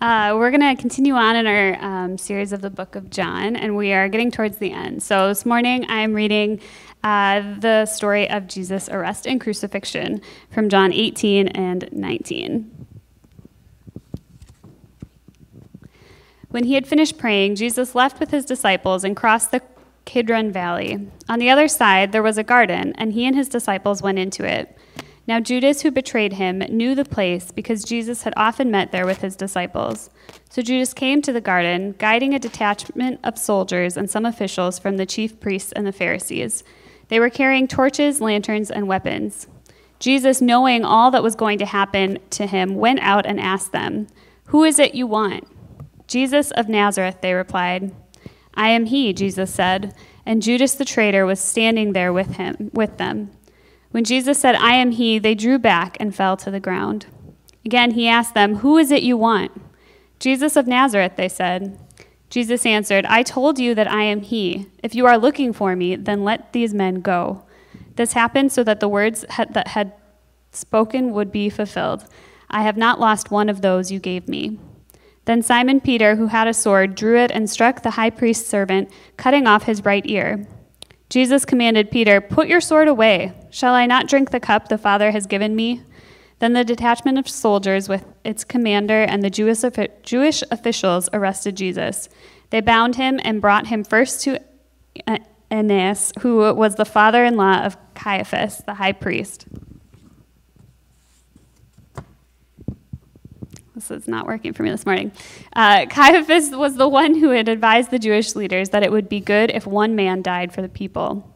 We're going to continue on in our series of the book of John, and we are getting towards the end. So this morning I'm reading the story of Jesus' arrest and crucifixion from John 18 and 19. When he had finished praying, Jesus left with his disciples and crossed the Kidron Valley. On the other side, there was a garden, and he and his disciples went into it. Now Judas, who betrayed him, knew the place because Jesus had often met there with his disciples. So Judas came to the garden, guiding a detachment of soldiers and some officials from the chief priests and the Pharisees. They were carrying torches, lanterns, and weapons. Jesus, knowing all that was going to happen to him, went out and asked them, "Who is it you want?" "Jesus of Nazareth," they replied. "I am he," Jesus said, and Judas the traitor was standing there with them. When Jesus said, "I am he," they drew back and fell to the ground. Again, he asked them, "Who is it you want?" "Jesus of Nazareth," they said. Jesus answered, "I told you that I am he. If you are looking for me, then let these men go." This happened so that the words that had spoken would be fulfilled. "I have not lost one of those you gave me." Then Simon Peter, who had a sword, drew it and struck the high priest's servant, cutting off his right ear. Jesus commanded Peter, "Put your sword away. Shall I not drink the cup the Father has given me?" Then the detachment of soldiers with its commander and the Jewish officials arrested Jesus. They bound him and brought him first to Annas, who was the father-in-law of Caiaphas, the high priest. This is not working for me this morning. Caiaphas was the one who had advised the Jewish leaders that it would be good if one man died for the people.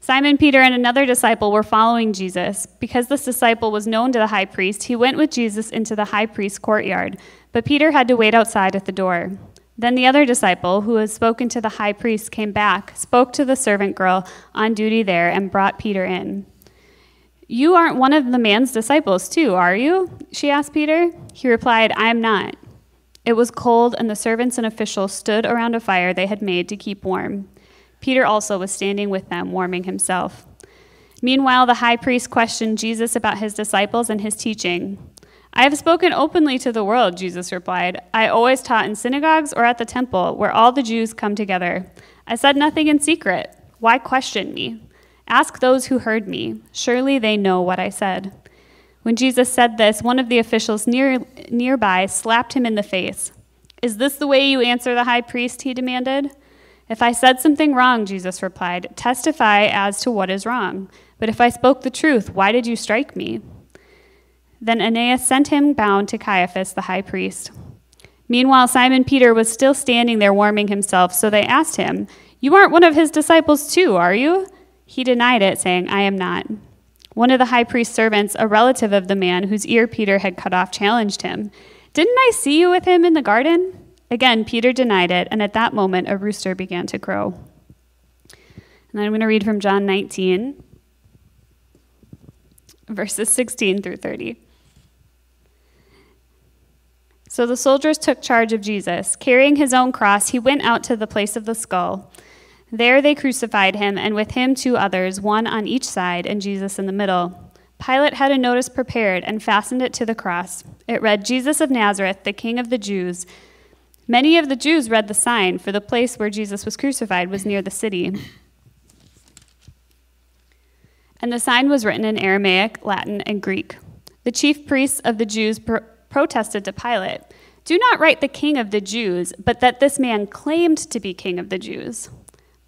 Simon Peter and another disciple were following Jesus. Because this disciple was known to the high priest, he went with Jesus into the high priest's courtyard, but Peter had to wait outside at the door. Then the other disciple, who had spoken to the high priest, came back, spoke to the servant girl on duty there, and brought Peter in. "You aren't one of the man's disciples too, are you?" she asked Peter. He replied, "I am not." It was cold, and the servants and officials stood around a fire they had made to keep warm. Peter also was standing with them, warming himself. Meanwhile, the high priest questioned Jesus about his disciples and his teaching. "I have spoken openly to the world," Jesus replied. "I always taught in synagogues or at the temple, where all the Jews come together. I said nothing in secret. Why question me? Ask those who heard me. Surely they know what I said." When Jesus said this, one of the officials nearby slapped him in the face. "Is this the way you answer the high priest?" he demanded. "If I said something wrong," Jesus replied, "testify as to what is wrong. But if I spoke the truth, why did you strike me?" Then Annas sent him bound to Caiaphas, the high priest. Meanwhile, Simon Peter was still standing there warming himself, so they asked him, "You aren't one of his disciples too, are you?" He denied it, saying, "I am not." One of the high priest's servants, a relative of the man whose ear Peter had cut off, challenged him. "Didn't I see you with him in the garden?" Again, Peter denied it, and at that moment, a rooster began to crow. And I'm going to read from John 19, verses 16 through 30. So the soldiers took charge of Jesus. Carrying his own cross, he went out to the place of the skull. There they crucified him, and with him 2 others, one on each side and Jesus in the middle. Pilate had a notice prepared and fastened it to the cross. It read, "Jesus of Nazareth, the King of the Jews." Many of the Jews read the sign, for the place where Jesus was crucified was near the city. And the sign was written in Aramaic, Latin, and Greek. The chief priests of the Jews protested to Pilate, "Do not write the King of the Jews, but that this man claimed to be King of the Jews."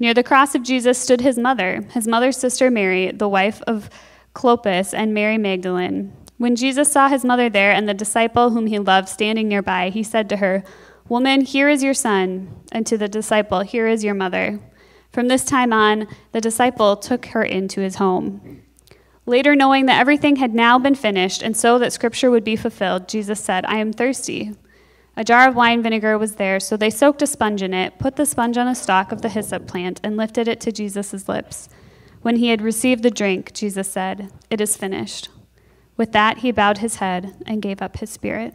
Near the cross of Jesus stood his mother's sister Mary, the wife of Clopas, and Mary Magdalene. When Jesus saw his mother there and the disciple whom he loved standing nearby, he said to her, "Woman, here is your son," and to the disciple, "Here is your mother." From this time on, the disciple took her into his home. Later, knowing that everything had now been finished, and so that scripture would be fulfilled, Jesus said, "I am thirsty." A jar of wine vinegar was there, so they soaked a sponge in it, put the sponge on a stalk of the hyssop plant, and lifted it to Jesus' lips. When he had received the drink, Jesus said, "It is finished." With that, he bowed his head and gave up his spirit.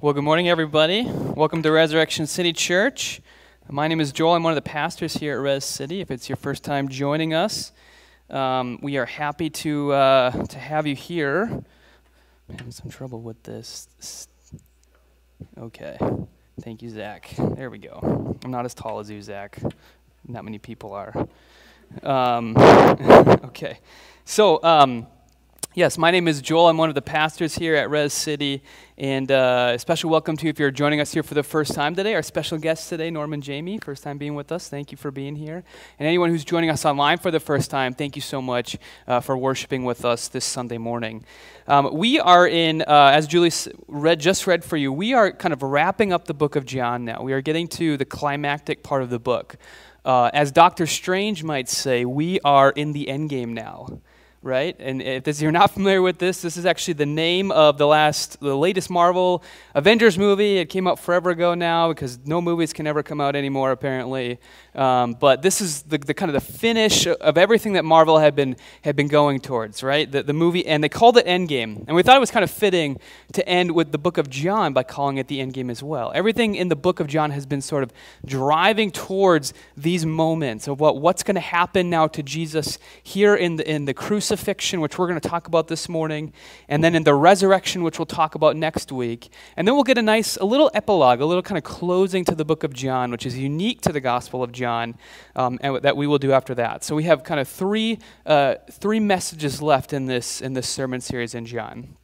Well, good morning, everybody. Welcome to Resurrection City Church. My name is Joel. I'm one of the pastors here at Res City. If it's your first time joining us, we are happy to have you here. I'm having some trouble with this. Okay. Thank you, Zach. There we go. I'm not as tall as you, Zach. Not many people are. Okay. So, yes, my name is Joel. I'm one of the pastors here at Res City, and a special welcome to you if you're joining us here for the first time today. Our special guest today, Norman Jamie, first time being with us. Thank you for being here. And anyone who's joining us online for the first time, thank you so much for worshiping with us this Sunday morning. We are in, as Julie just read for you, we are kind of wrapping up the book of John now. We are getting to the climactic part of the book. As Doctor Strange might say, we are in the endgame now. Right? And if you're not familiar with this, this is actually the name of the latest Marvel Avengers movie. It came out forever ago now because no movies can ever come out anymore, apparently. But this is the kind of the finish of everything that Marvel had been going towards, right? The movie, and they called it Endgame. And we thought it was kind of fitting to end with the book of John by calling it the Endgame as well. Everything in the book of John has been sort of driving towards these moments of what's going to happen now to Jesus here in the crucifixion, which we're going to talk about this morning, and then in the resurrection, which we'll talk about next week. And then we'll get a little epilogue, a little kind of closing to the book of John, which is unique to the Gospel of John, and that we will do after that. So we have kind of three messages left in this sermon series in John.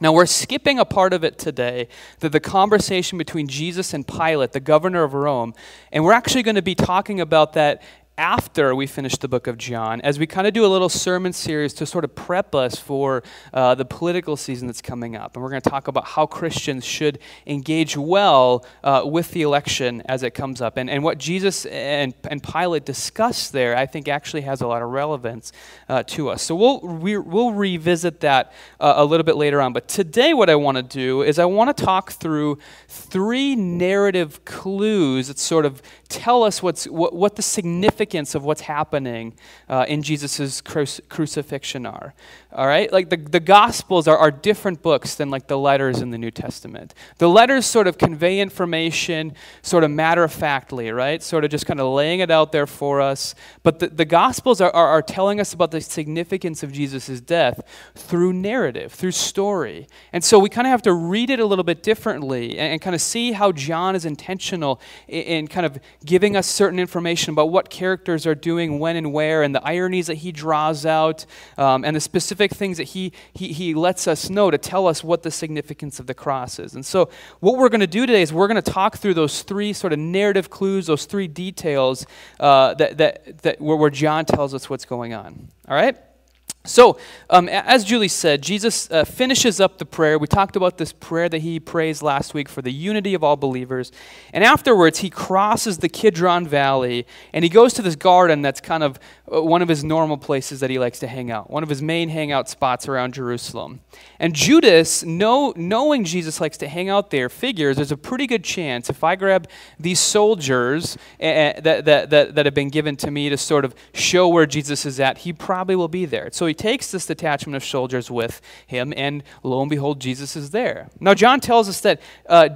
Now, we're skipping a part of it today, the conversation between Jesus and Pilate, the governor of Rome, and we're actually going to be talking about that after we finish the book of John, as we kind of do a little sermon series to sort of prep us for the political season that's coming up. And we're going to talk about how Christians should engage well with the election as it comes up. And what Jesus and Pilate discussed there, I think, actually has a lot of relevance to us. So we'll revisit that a little bit later on. But today what I want to do is I want to talk through three narrative clues that sort of tell us what the significance of what's happening in Jesus' crucifixion are. All right? Like the Gospels are different books than like the letters in the New Testament. The letters sort of convey information sort of matter-of-factly, right? Sort of just kind of laying it out there for us. But the Gospels are telling us about the significance of Jesus' death through narrative, through story. And so we kind of have to read it a little bit differently and kind of see how John is intentional in kind of giving us certain information about what characters are doing when and where, and the ironies that he draws out, and the specific things that he lets us know to tell us what the significance of the cross is. And so what we're going to do today is we're going to talk through those three sort of narrative clues, those three details where John tells us what's going on. All right? So, as Julie said, Jesus finishes up the prayer. We talked about this prayer that he prays last week for the unity of all believers. And afterwards, he crosses the Kidron Valley, and he goes to this garden that's kind of one of his normal places that he likes to hang out, one of his main hangout spots around Jerusalem. And Judas, knowing Jesus likes to hang out there, figures there's a pretty good chance if I grab these soldiers that have been given to me to sort of show where Jesus is at, he probably will be there. So he takes this detachment of soldiers with him, and lo and behold, Jesus is there. Now, John tells us that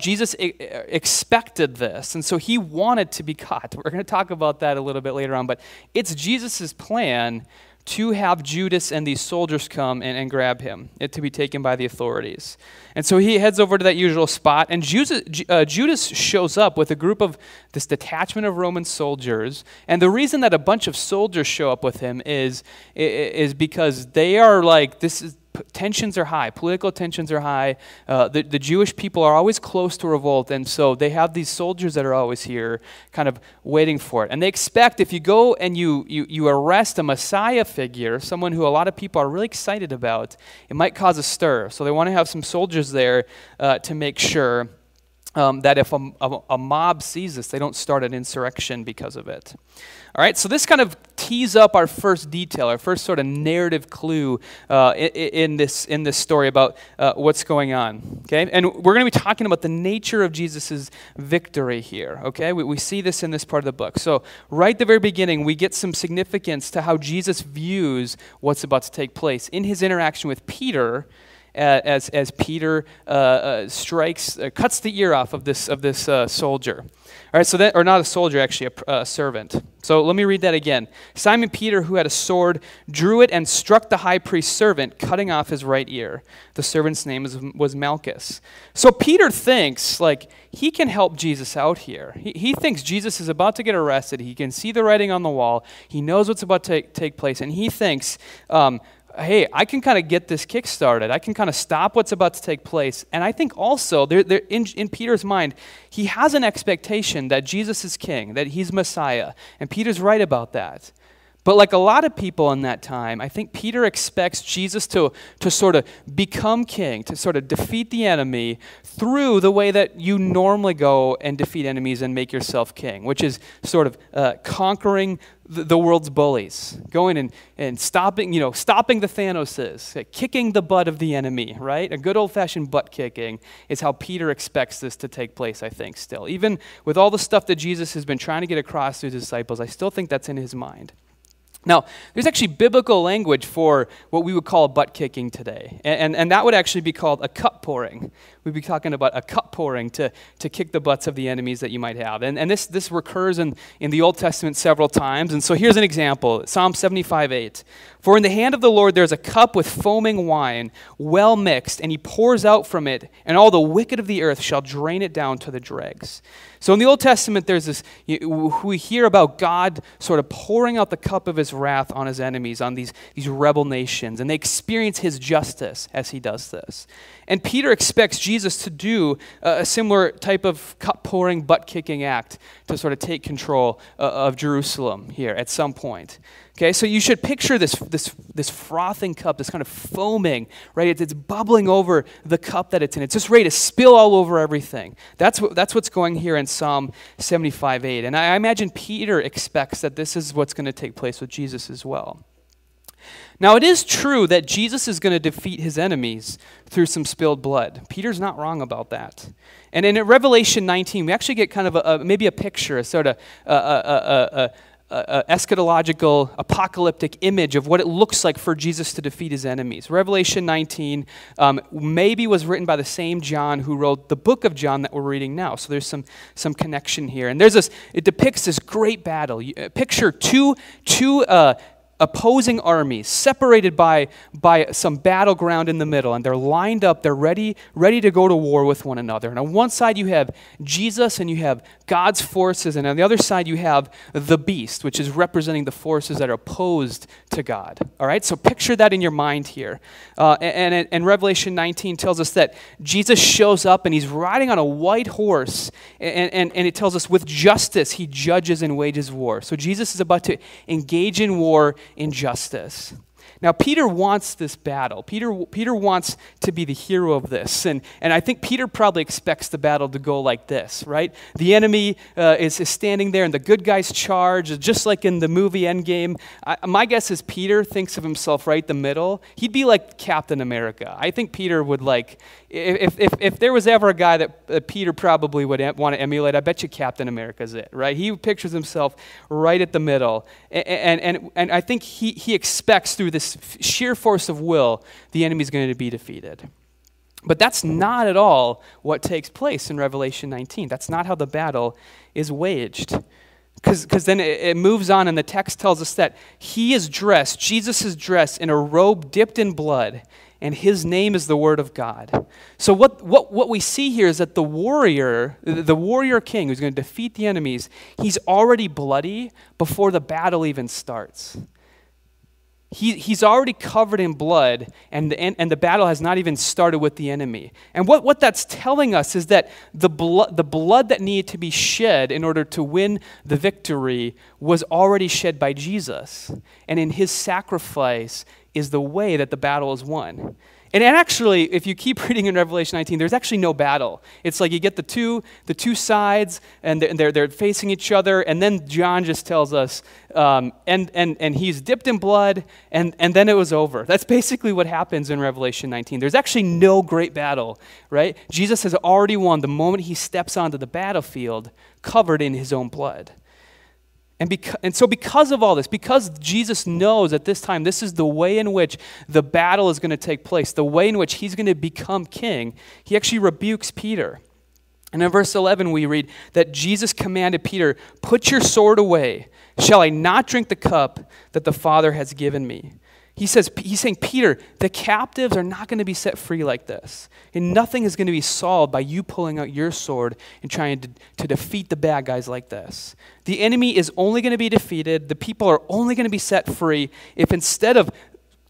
Jesus expected this, and so he wanted to be caught. We're going to talk about that a little bit later on, but it's Jesus' plan to have Judas and these soldiers come and grab him, to be taken by the authorities. And so he heads over to that usual spot, and Judas shows up with a group of this detachment of Roman soldiers. And the reason that a bunch of soldiers show up with him is because they are like, tensions are high. Political tensions are high. The Jewish people are always close to revolt, and so they have these soldiers that are always here kind of waiting for it. And they expect if you go and you arrest a Messiah figure, someone who a lot of people are really excited about, it might cause a stir. So they want to have some soldiers there to make sure that if a mob sees this, they don't start an insurrection because of it. All right, so this kind of tees up our first detail, our first sort of narrative clue in this story about what's going on, okay? And we're going to be talking about the nature of Jesus' victory here, okay? We see this in this part of the book. So right at the very beginning, we get some significance to how Jesus views what's about to take place in his interaction with Peter. As Peter cuts the ear off of this soldier, all right. So that, or not a soldier, actually a servant. So let me read that again. Simon Peter, who had a sword, drew it and struck the high priest's servant, cutting off his right ear. The servant's name was Malchus. So Peter thinks like he can help Jesus out here. He thinks Jesus is about to get arrested. He can see the writing on the wall. He knows what's about to take place, and he thinks, hey, I can kind of get this kick started. I can kind of stop what's about to take place. And I think also, in Peter's mind, he has an expectation that Jesus is king, that he's Messiah. And Peter's right about that. But like a lot of people in that time, I think Peter expects Jesus to sort of become king, to sort of defeat the enemy through the way that you normally go and defeat enemies and make yourself king, which is sort of conquering the world's bullies, going and stopping the Thanoses, kicking the butt of the enemy, right? A good old-fashioned butt kicking is how Peter expects this to take place, I think, still. Even with all the stuff that Jesus has been trying to get across to his disciples, I still think that's in his mind. Now, there's actually biblical language for what we would call butt kicking today, and that would actually be called a cup pouring. We'd be talking about a cup pouring to kick the butts of the enemies that you might have, and this recurs in the Old Testament several times, and so here's an example, Psalm 75:8. For in the hand of the Lord there is a cup with foaming wine, well mixed, and he pours out from it, and all the wicked of the earth shall drain it down to the dregs. So in the Old Testament, there's this, we hear about God sort of pouring out the cup of his wrath on his enemies, on these rebel nations, and they experience his justice as he does this. And Peter expects Jesus to do a similar type of cup-pouring, butt-kicking act to sort of take control of Jerusalem here at some point. Okay, so you should picture this frothing cup, this kind of foaming, right? It's bubbling over the cup that it's in. It's just ready to spill all over everything. That's what's going here in Psalm 75:8. And I imagine Peter expects that this is what's going to take place with Jesus as well. Now, it is true that Jesus is going to defeat his enemies through some spilled blood. Peter's not wrong about that. And in Revelation 19, we actually get kind of maybe a picture, a sort of eschatological, apocalyptic image of what it looks like for Jesus to defeat his enemies. Revelation 19 maybe was written by the same John who wrote the book of John that we're reading now. So there's some connection here. And there's it depicts this great battle. Picture two opposing armies separated by some battleground in the middle, and they're lined up, they're ready to go to war with one another. And on one side you have Jesus and you have God's forces, and on the other side you have the beast, which is representing the forces that are opposed to God. All right, so picture that in your mind here. And Revelation 19 tells us that Jesus shows up and he's riding on a white horse, and it tells us with justice he judges and wages war. So Jesus is about to engage in war, injustice. Now, Peter wants this battle. Peter wants to be the hero of this. And I think Peter probably expects the battle to go like this, right? The enemy is standing there and the good guys charge, just like in the movie Endgame. My guess is Peter thinks of himself right the middle. He'd be like Captain America. I think Peter would like, if there was ever a guy that Peter probably would want to emulate, I bet you Captain America's it, right? He pictures himself right at the middle. And I think he expects through this sheer force of will, the enemy is going to be defeated. But that's not at all what takes place in Revelation 19. That's not how the battle is waged. Because then it moves on, and the text tells us that Jesus is dressed in a robe dipped in blood, and his name is the Word of God. So what we see here is that the warrior king who's going to defeat the enemies, he's already bloody before the battle even starts. He's already covered in blood, and the battle has not even started with the enemy. And what that's telling us is that the blood that needed to be shed in order to win the victory was already shed by Jesus. And in his sacrifice is the way that the battle is won. And actually, if you keep reading in Revelation 19, there's actually no battle. It's like you get the two sides, and they're facing each other, and then John just tells us, and he's dipped in blood, and then it was over. That's basically what happens in Revelation 19. There's actually no great battle, right? Jesus has already won the moment he steps onto the battlefield, covered in his own blood. And so because of all this, because Jesus knows at this time this is the way in which the battle is going to take place, the way in which he's going to become king, he actually rebukes Peter. And in verse 11 we read that Jesus commanded Peter, "Put your sword away. Shall I not drink the cup that the Father has given me?" He's saying, Peter, the captives are not going to be set free like this. And nothing is going to be solved by you pulling out your sword and trying to defeat the bad guys like this. The enemy is only going to be defeated. The people are only going to be set free if instead of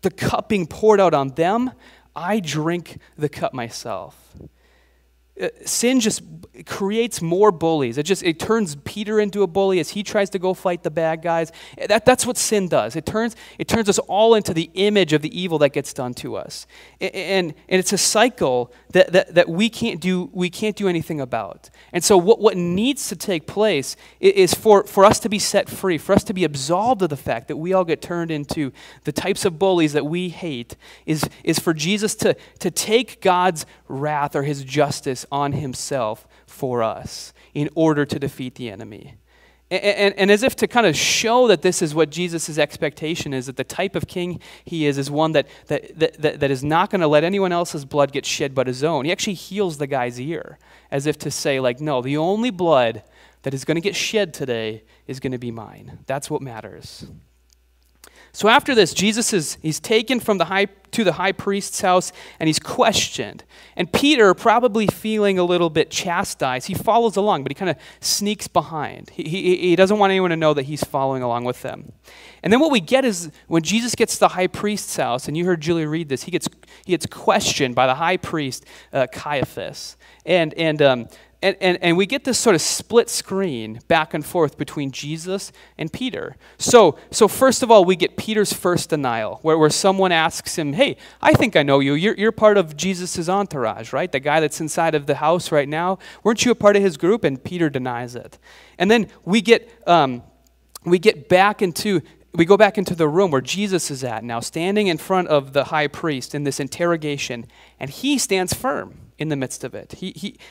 the cup being poured out on them, I drink the cup myself. Sin just creates more bullies. It turns Peter into a bully as he tries to go fight the bad guys. That's what sin does. It turns us all into the image of the evil that gets done to us, and it's a cycle that we can't do anything about. And so what needs to take place is for us to be set free, for us to be absolved of the fact that we all get turned into the types of bullies that we hate. Is for Jesus to take God's wrath or his justice on himself for us in order to defeat the enemy. And as if to kind of show that this is what Jesus' expectation is, that the type of king he is one that is not going to let anyone else's blood get shed but his own. He actually heals the guy's ear, as if to say, like, no, the only blood that is going to get shed today is going to be mine. That's what matters. So after this, Jesus he's taken from to the high priest's house, and he's questioned. And Peter, probably feeling a little bit chastised, he follows along, but he kind of sneaks behind. He doesn't want anyone to know that he's following along with them. And then what we get is when Jesus gets to the high priest's house, and you heard Julie read this, he gets questioned by the high priest Caiaphas, and we get this sort of split screen back and forth between Jesus and Peter. So first of all, we get Peter's first denial, where someone asks him, "Hey, I think I know you. You're part of Jesus' entourage, right? The guy that's inside of the house right now. Weren't you a part of his group?" And Peter denies it. And then we go back into the room where Jesus is at now, standing in front of the high priest in this interrogation, and he stands firm in the midst of it.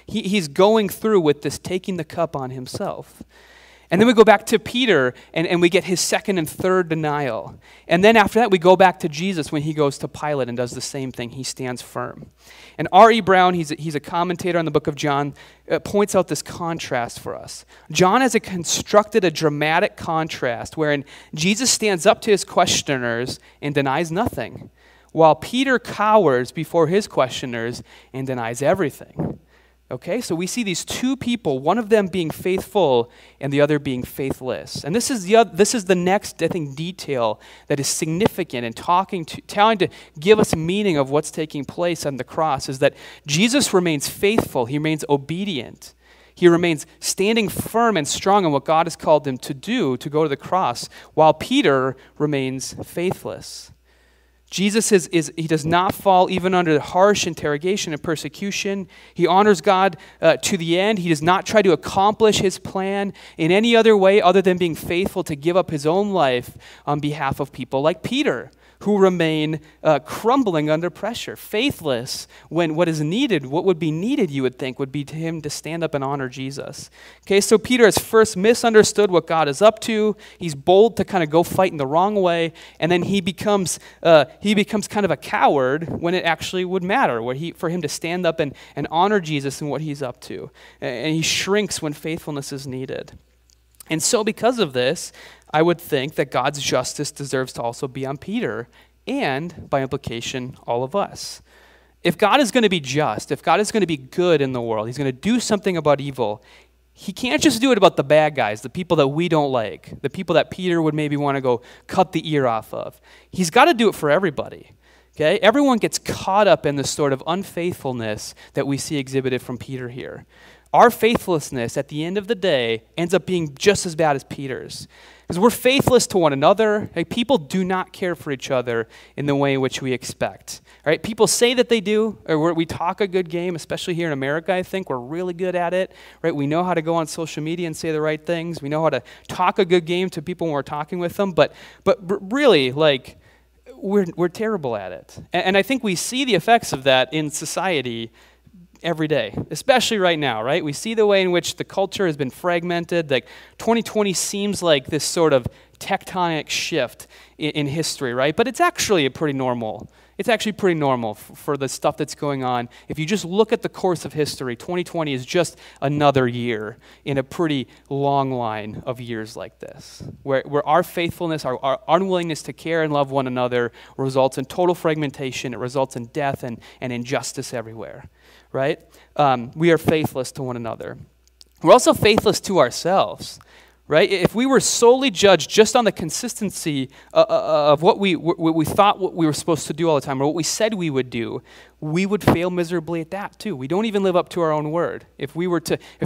He's going through with this, taking the cup on himself. And then we go back to Peter, and we get his second and third denial. And then after that, we go back to Jesus when he goes to Pilate and does the same thing. He stands firm. And R.E. Brown, he's a commentator on the book of John, points out this contrast for us. John has constructed a dramatic contrast wherein Jesus stands up to his questioners and denies nothing, while Peter cowers before his questioners and denies everything. Okay, so we see these two people, one of them being faithful and the other being faithless. And this is the next, I think, detail that is significant in trying to give us meaning of what's taking place on the cross, is that Jesus remains faithful, he remains obedient, he remains standing firm and strong in what God has called him to do, to go to the cross, while Peter remains faithless. Jesus he does not fall even under harsh interrogation and persecution. He honors God to the end. He does not try to accomplish his plan in any other way other than being faithful to give up his own life on behalf of people like Peter, who remain crumbling under pressure, faithless when what would be needed, you would think, would be to him to stand up and honor Jesus. Okay, so Peter has first misunderstood what God is up to. He's bold to kind of go fight in the wrong way, and then he becomes kind of a coward when it actually would matter, for him to stand up and honor Jesus and what he's up to. And he shrinks when faithfulness is needed. And so because of this, I would think that God's justice deserves to also be on Peter and, by implication, all of us. If God is going to be just, if God is going to be good in the world, he's going to do something about evil, he can't just do it about the bad guys, the people that we don't like, the people that Peter would maybe want to go cut the ear off of. He's got to do it for everybody. Okay? Everyone gets caught up in this sort of unfaithfulness that we see exhibited from Peter here. our faithlessness at the end of the day ends up being just as bad as Peter's. Because we're faithless to one another. Like, people do not care for each other in the way in which we expect. Right? People say that they do, or we talk a good game, especially here in America, I think. We're really good at it. Right? We know how to go on social media and say the right things. We know how to talk a good game to people when we're talking with them. But really, like, we're terrible at it. And I think we see the effects of that in society every day, especially right now, right? We see the way in which the culture has been fragmented. Like 2020 seems like this sort of tectonic shift in history, right? But it's actually pretty normal for the stuff that's going on. If you just look at the course of history, 2020 is just another year in a pretty long line of years like this, where our faithfulness, our unwillingness to care and love one another results in total fragmentation. It results in death and injustice everywhere, right? We are faithless to one another. We're also faithless to ourselves. Right? If we were solely judged just on the consistency of what we thought what we were supposed to do all the time, or what we said we would do, we would fail miserably at that too. We don't even live up to our own word. If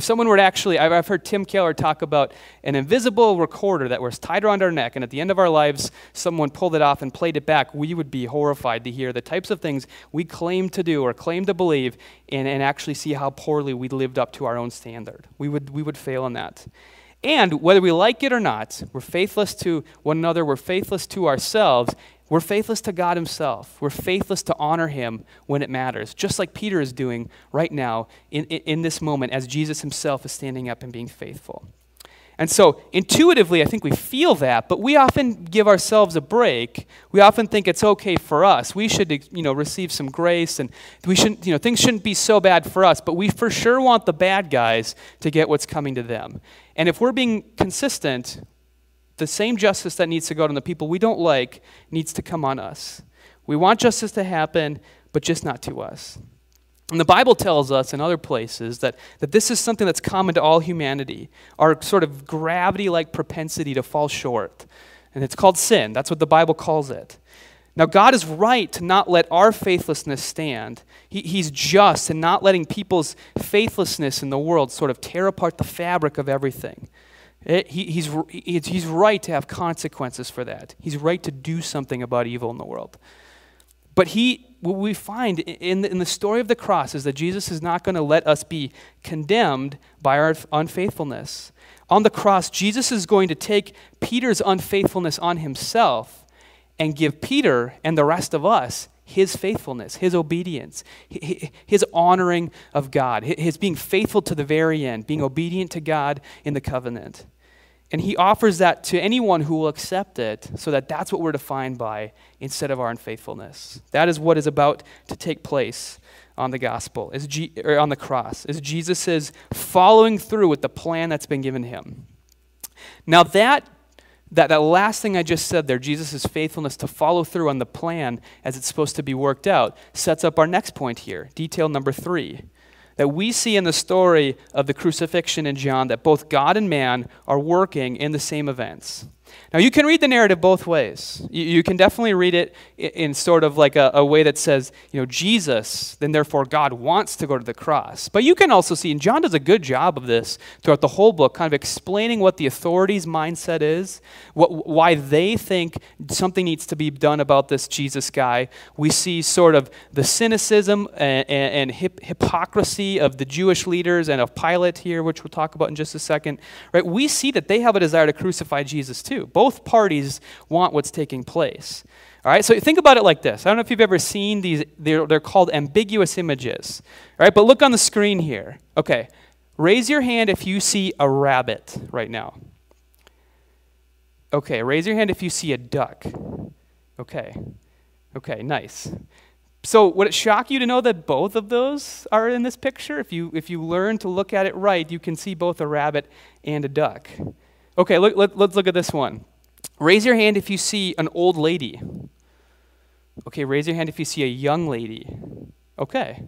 someone were to actually, I've heard Tim Keller talk about an invisible recorder that was tied around our neck, and at the end of our lives, someone pulled it off and played it back, we would be horrified to hear the types of things we claim to do or claim to believe, and actually see how poorly we lived up to our own standard. We would fail in that. And whether we like it or not, we're faithless to one another, we're faithless to ourselves, we're faithless to God himself. We're faithless to honor him when it matters, just like Peter is doing right now in this moment as Jesus himself is standing up and being faithful. And so intuitively, I think we feel that, but we often give ourselves a break. We often think it's okay for us. We should, receive some grace, and we shouldn't, things shouldn't be so bad for us, but we for sure want the bad guys to get what's coming to them. And if we're being consistent, the same justice that needs to go to the people we don't like needs to come on us. We want justice to happen, but just not to us. And the Bible tells us in other places that this is something that's common to all humanity, our sort of gravity-like propensity to fall short. And it's called sin. That's what the Bible calls it. Now, God is right to not let our faithlessness stand. He's just in not letting people's faithlessness in the world sort of tear apart the fabric of everything. He's right to have consequences for that. He's right to do something about evil in the world. But what we find in the story of the cross is that Jesus is not going to let us be condemned by our unfaithfulness. On the cross, Jesus is going to take Peter's unfaithfulness on himself and give Peter and the rest of us his faithfulness, his obedience, his honoring of God, his being faithful to the very end, being obedient to God in the covenant. And he offers that to anyone who will accept it, so that that's what we're defined by instead of our unfaithfulness. That is what is about to take place on the gospel, or on the cross, as Jesus is following through with the plan that's been given him. Now that last thing I just said there, Jesus' faithfulness to follow through on the plan as it's supposed to be worked out, sets up our next point here, detail number 3. That we see in the story of the crucifixion in John that both God and man are working in the same events. Now, you can read the narrative both ways. You can definitely read it in sort of like a way that says, Jesus, then therefore God wants to go to the cross. But you can also see, and John does a good job of this throughout the whole book, kind of explaining what the authorities' mindset is, why they think something needs to be done about this Jesus guy. We see sort of the cynicism and hypocrisy of the Jewish leaders and of Pilate here, which we'll talk about in just a second. Right? We see that they have a desire to crucify Jesus too. Both parties want what's taking place. All right, so think about it like this. I don't know if you've ever seen these. They're called ambiguous images. All right, but look on the screen here. Okay, raise your hand if you see a rabbit right now. Okay, raise your hand if you see a duck. Okay, nice. So would it shock you to know that both of those are in this picture? If you learn to look at it right, you can see both a rabbit and a duck. Okay, let's look at this one. Raise your hand if you see an old lady. Okay, raise your hand if you see a young lady. Okay,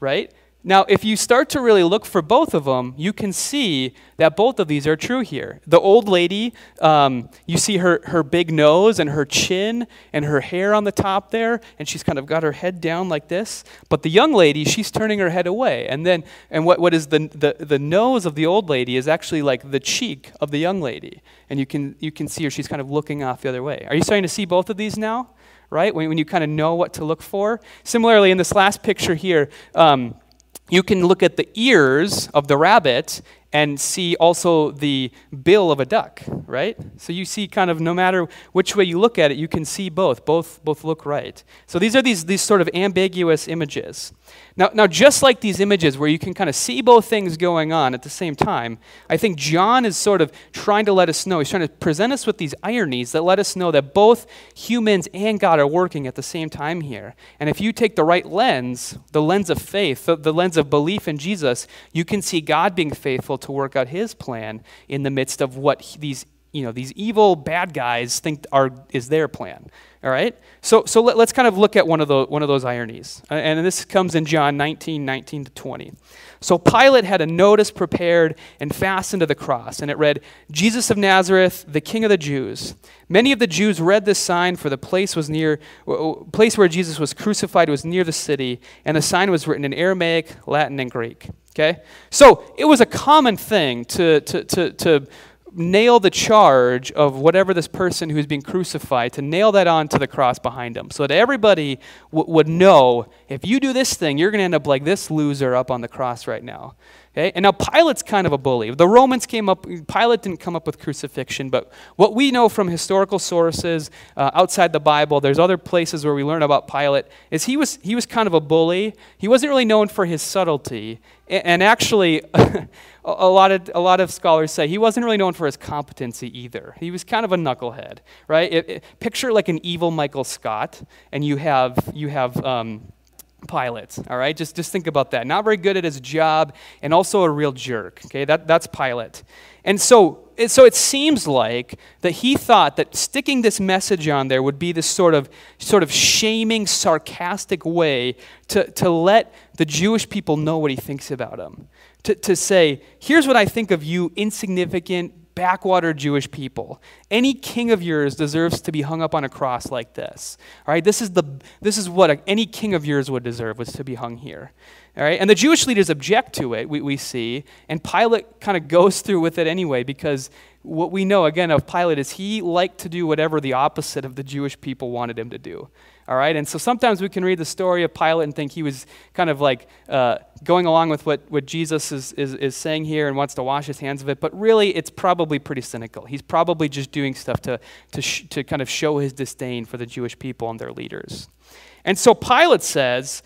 right? Now, if you start to really look for both of them, you can see that both of these are true here. The old lady, you see her big nose and her chin and her hair on the top there, and she's kind of got her head down like this. But the young lady, she's turning her head away. And what is the nose of the old lady is actually like the cheek of the young lady. And you can see her, she's kind of looking off the other way. Are you starting to see both of these now? Right? When you kind of know what to look for? Similarly, in this last picture here, you can look at the ears of the rabbit and see also the bill of a duck, right? So you see kind of no matter which way you look at it, you can see both. Both look right. So these are these sort of ambiguous images. Now just like these images where you can kind of see both things going on at the same time, I think John is sort of trying to let us know, he's trying to present us with these ironies that let us know that both humans and God are working at the same time here. And if you take the right lens, the lens of faith, the lens of belief in Jesus, you can see God being faithful to work out his plan in the midst of what these evil bad guys think is their plan. All right? So let's kind of look at one of those ironies. And this comes in John 19:19 to 20. So Pilate had a notice prepared and fastened to the cross, and it read, "Jesus of Nazareth, the King of the Jews." Many of the Jews read this sign, for the place where Jesus was crucified was near the city, and the sign was written in Aramaic, Latin, and Greek. Okay? So it was a common thing to nail the charge of whatever this person who's being crucified, to nail that onto the cross behind him, so that everybody would know, if you do this thing, you're going to end up like this loser up on the cross right now. Okay? And now Pilate's kind of a bully. The Romans came up, Pilate didn't come up with crucifixion, but what we know from historical sources outside the Bible, there's other places where we learn about Pilate, is he was kind of a bully. He wasn't really known for his subtlety. And actually, a lot of scholars say he wasn't really known for his competency either. He was kind of a knucklehead, right? Picture like an evil Michael Scott, and you have Pilate, all right? Just think about that. Not very good at his job, and also a real jerk, okay? That's Pilate. And so it seems like that he thought that sticking this message on there would be this sort of shaming, sarcastic way to let the Jewish people know what he thinks about them. To say, here's what I think of you, insignificant, backwater Jewish people. Any king of yours deserves to be hung up on a cross like this. All right, this is what any king of yours would deserve, was to be hung here. All right, and the Jewish leaders object to it, we see, and Pilate kind of goes through with it anyway, because what we know, again, of Pilate is he liked to do whatever the opposite of the Jewish people wanted him to do. All right, and so sometimes we can read the story of Pilate and think he was kind of like going along with what Jesus is saying here and wants to wash his hands of it, but really it's probably pretty cynical. He's probably just doing stuff to kind of show his disdain for the Jewish people and their leaders. And so Pilate says,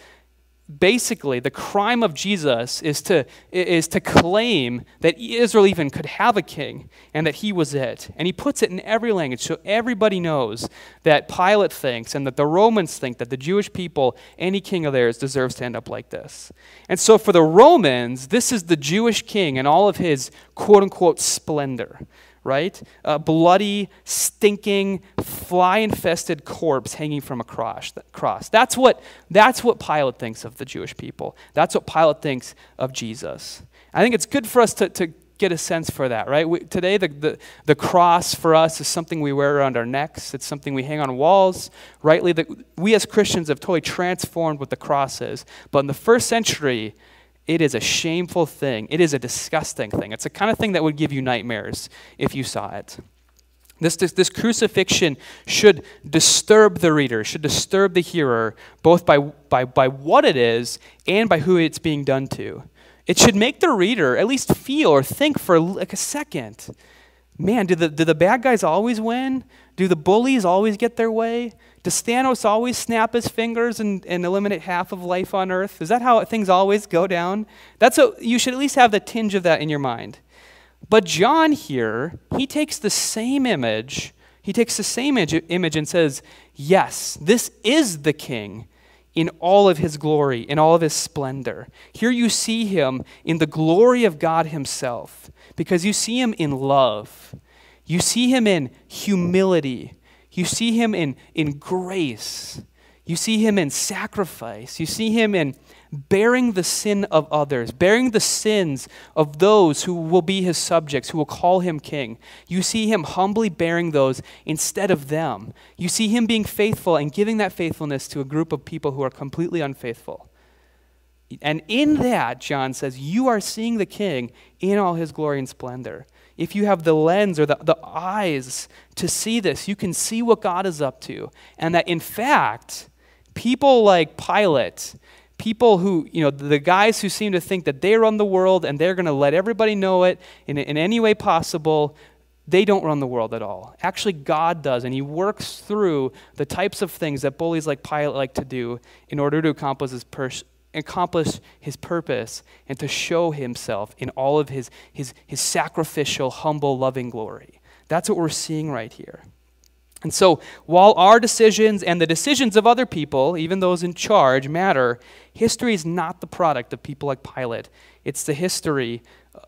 basically, the crime of Jesus is to claim that Israel even could have a king and that he was it. And he puts it in every language, so everybody knows that Pilate thinks and that the Romans think that the Jewish people, any king of theirs, deserves to end up like this. And so for the Romans, this is the Jewish king and all of his quote-unquote splendor. Right? A bloody, stinking, fly-infested corpse hanging from a cross. That's what Pilate thinks of the Jewish people. That's what Pilate thinks of Jesus. I think it's good for us to get a sense for that, right? Today, the cross for us is something we wear around our necks. It's something we hang on walls. Rightly, we as Christians have totally transformed what the cross is. But in the first century, it is a shameful thing. It is a disgusting thing. It's the kind of thing that would give you nightmares if you saw it. This crucifixion should disturb the reader, should disturb the hearer, both by what it is and by who it's being done to. It should make the reader at least feel or think for like a second, man, do the bad guys always win? Do the bullies always get their way? Does Thanos always snap his fingers and eliminate half of life on Earth? Is that how things always go down? You should at least have the tinge of that in your mind. But John here, he takes the same image. He takes the same image and says, yes, this is the king in all of his glory, in all of his splendor. Here you see him in the glory of God himself, because you see him in love. You see him in humility. You see him in grace. You see him in sacrifice. You see him in bearing the sin of others, bearing the sins of those who will be his subjects, who will call him king. You see him humbly bearing those instead of them. You see him being faithful and giving that faithfulness to a group of people who are completely unfaithful. And in that, John says, you are seeing the king in all his glory and splendor. If you have the lens or the eyes to see this, you can see what God is up to. And that, in fact, people like Pilate, people who, you know, the guys who seem to think that they run the world and they're going to let everybody know it in any way possible, they don't run the world at all. Actually, God does, and he works through the types of things that bullies like Pilate like to do in order to accomplish his purpose and to show himself in all of his sacrificial, humble, loving glory. That's what we're seeing right here. And so while our decisions and the decisions of other people, even those in charge, matter, history is not the product of people like Pilate. It's the history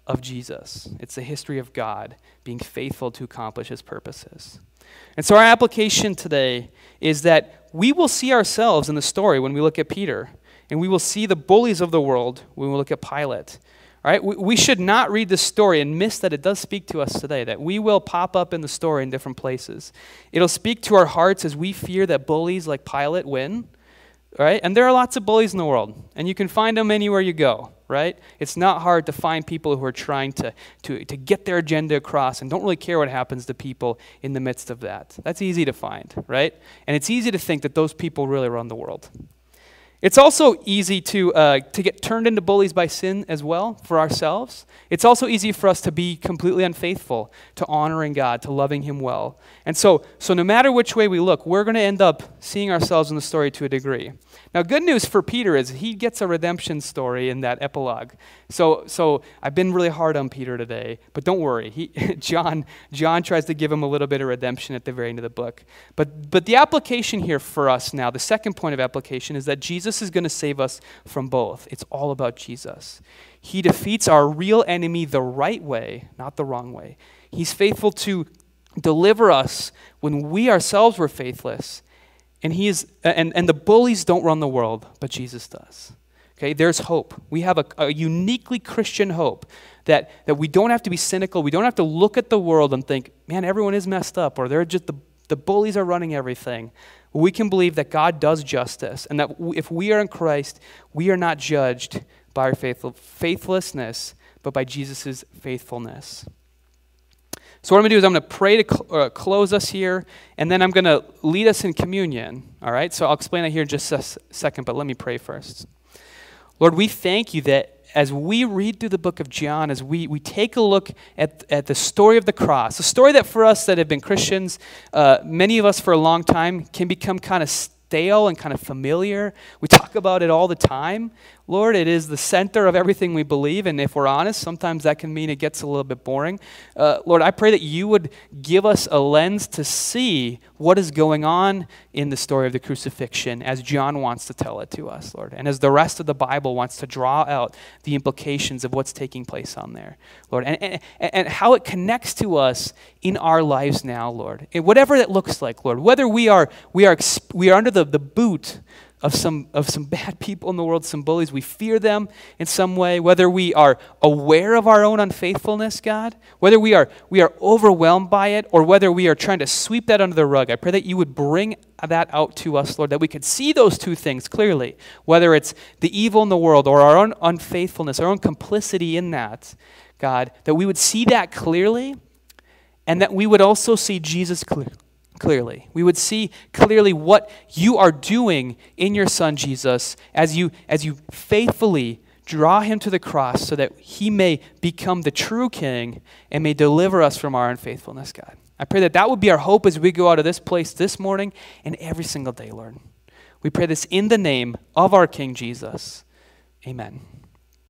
of Jesus. It's the history of God being faithful to accomplish his purposes. And so our application today is that we will see ourselves in the story when we look at Peter, and we will see the bullies of the world when we look at Pilate. All right? We should not read this story and miss that it does speak to us today, that we will pop up in the story in different places. It'll speak to our hearts as we fear that bullies like Pilate win. All right? And there are lots of bullies in the world, and you can find them anywhere you go. Right? It's not hard to find people who are trying to get their agenda across and don't really care what happens to people in the midst of that. That's easy to find, right? And it's easy to think that those people really run the world. It's also easy to get turned into bullies by sin as well for ourselves. It's also easy for us to be completely unfaithful to honoring God, to loving him well. And so no matter which way we look, we're going to end up seeing ourselves in the story to a degree. Now, good news for Peter is he gets a redemption story in that epilogue. So I've been really hard on Peter today, but don't worry. John tries to give him a little bit of redemption at the very end of the book. But the application here for us now, the second point of application, is that Jesus is going to save us from both. It's all about Jesus. He defeats our real enemy the right way, not the wrong way. He's faithful to deliver us when we ourselves were faithless. And the bullies don't run the world, but Jesus does. Okay, there's hope. We have a uniquely Christian hope that we don't have to be cynical. We don't have to look at the world and think, man, everyone is messed up, or they're just the bullies are running everything. We can believe that God does justice, and that if we are in Christ, we are not judged by our faithlessness, but by Jesus' faithfulness. So what I'm going to do is I'm going to pray to close us here, and then I'm going to lead us in communion. All right? So I'll explain that here in just a second, but let me pray first. Lord, we thank you that as we read through the book of John, as we take a look at the story of the cross, a story that for us that have been Christians, many of us for a long time, can become kind of stale and kind of familiar. We talk about it all the time. Lord, it is the center of everything we believe, and if we're honest, sometimes that can mean it gets a little bit boring. Lord, I pray that you would give us a lens to see what is going on in the story of the crucifixion as John wants to tell it to us, Lord, and as the rest of the Bible wants to draw out the implications of what's taking place on there, Lord, and how it connects to us in our lives now, Lord, and whatever that looks like, Lord, whether we are under the boot of some bad people in the world, some bullies. We fear them in some way, whether we are aware of our own unfaithfulness, God, whether we are overwhelmed by it, or whether we are trying to sweep that under the rug. I pray that you would bring that out to us, Lord, that we could see those two things clearly, whether it's the evil in the world or our own unfaithfulness, our own complicity in that, God, that we would see that clearly, and that we would also see Jesus clearly. We would see clearly what you are doing in your Son, Jesus, as you faithfully draw him to the cross so that he may become the true king and may deliver us from our unfaithfulness, God. I pray that would be our hope as we go out of this place this morning and every single day, Lord. We pray this in the name of our King Jesus. Amen.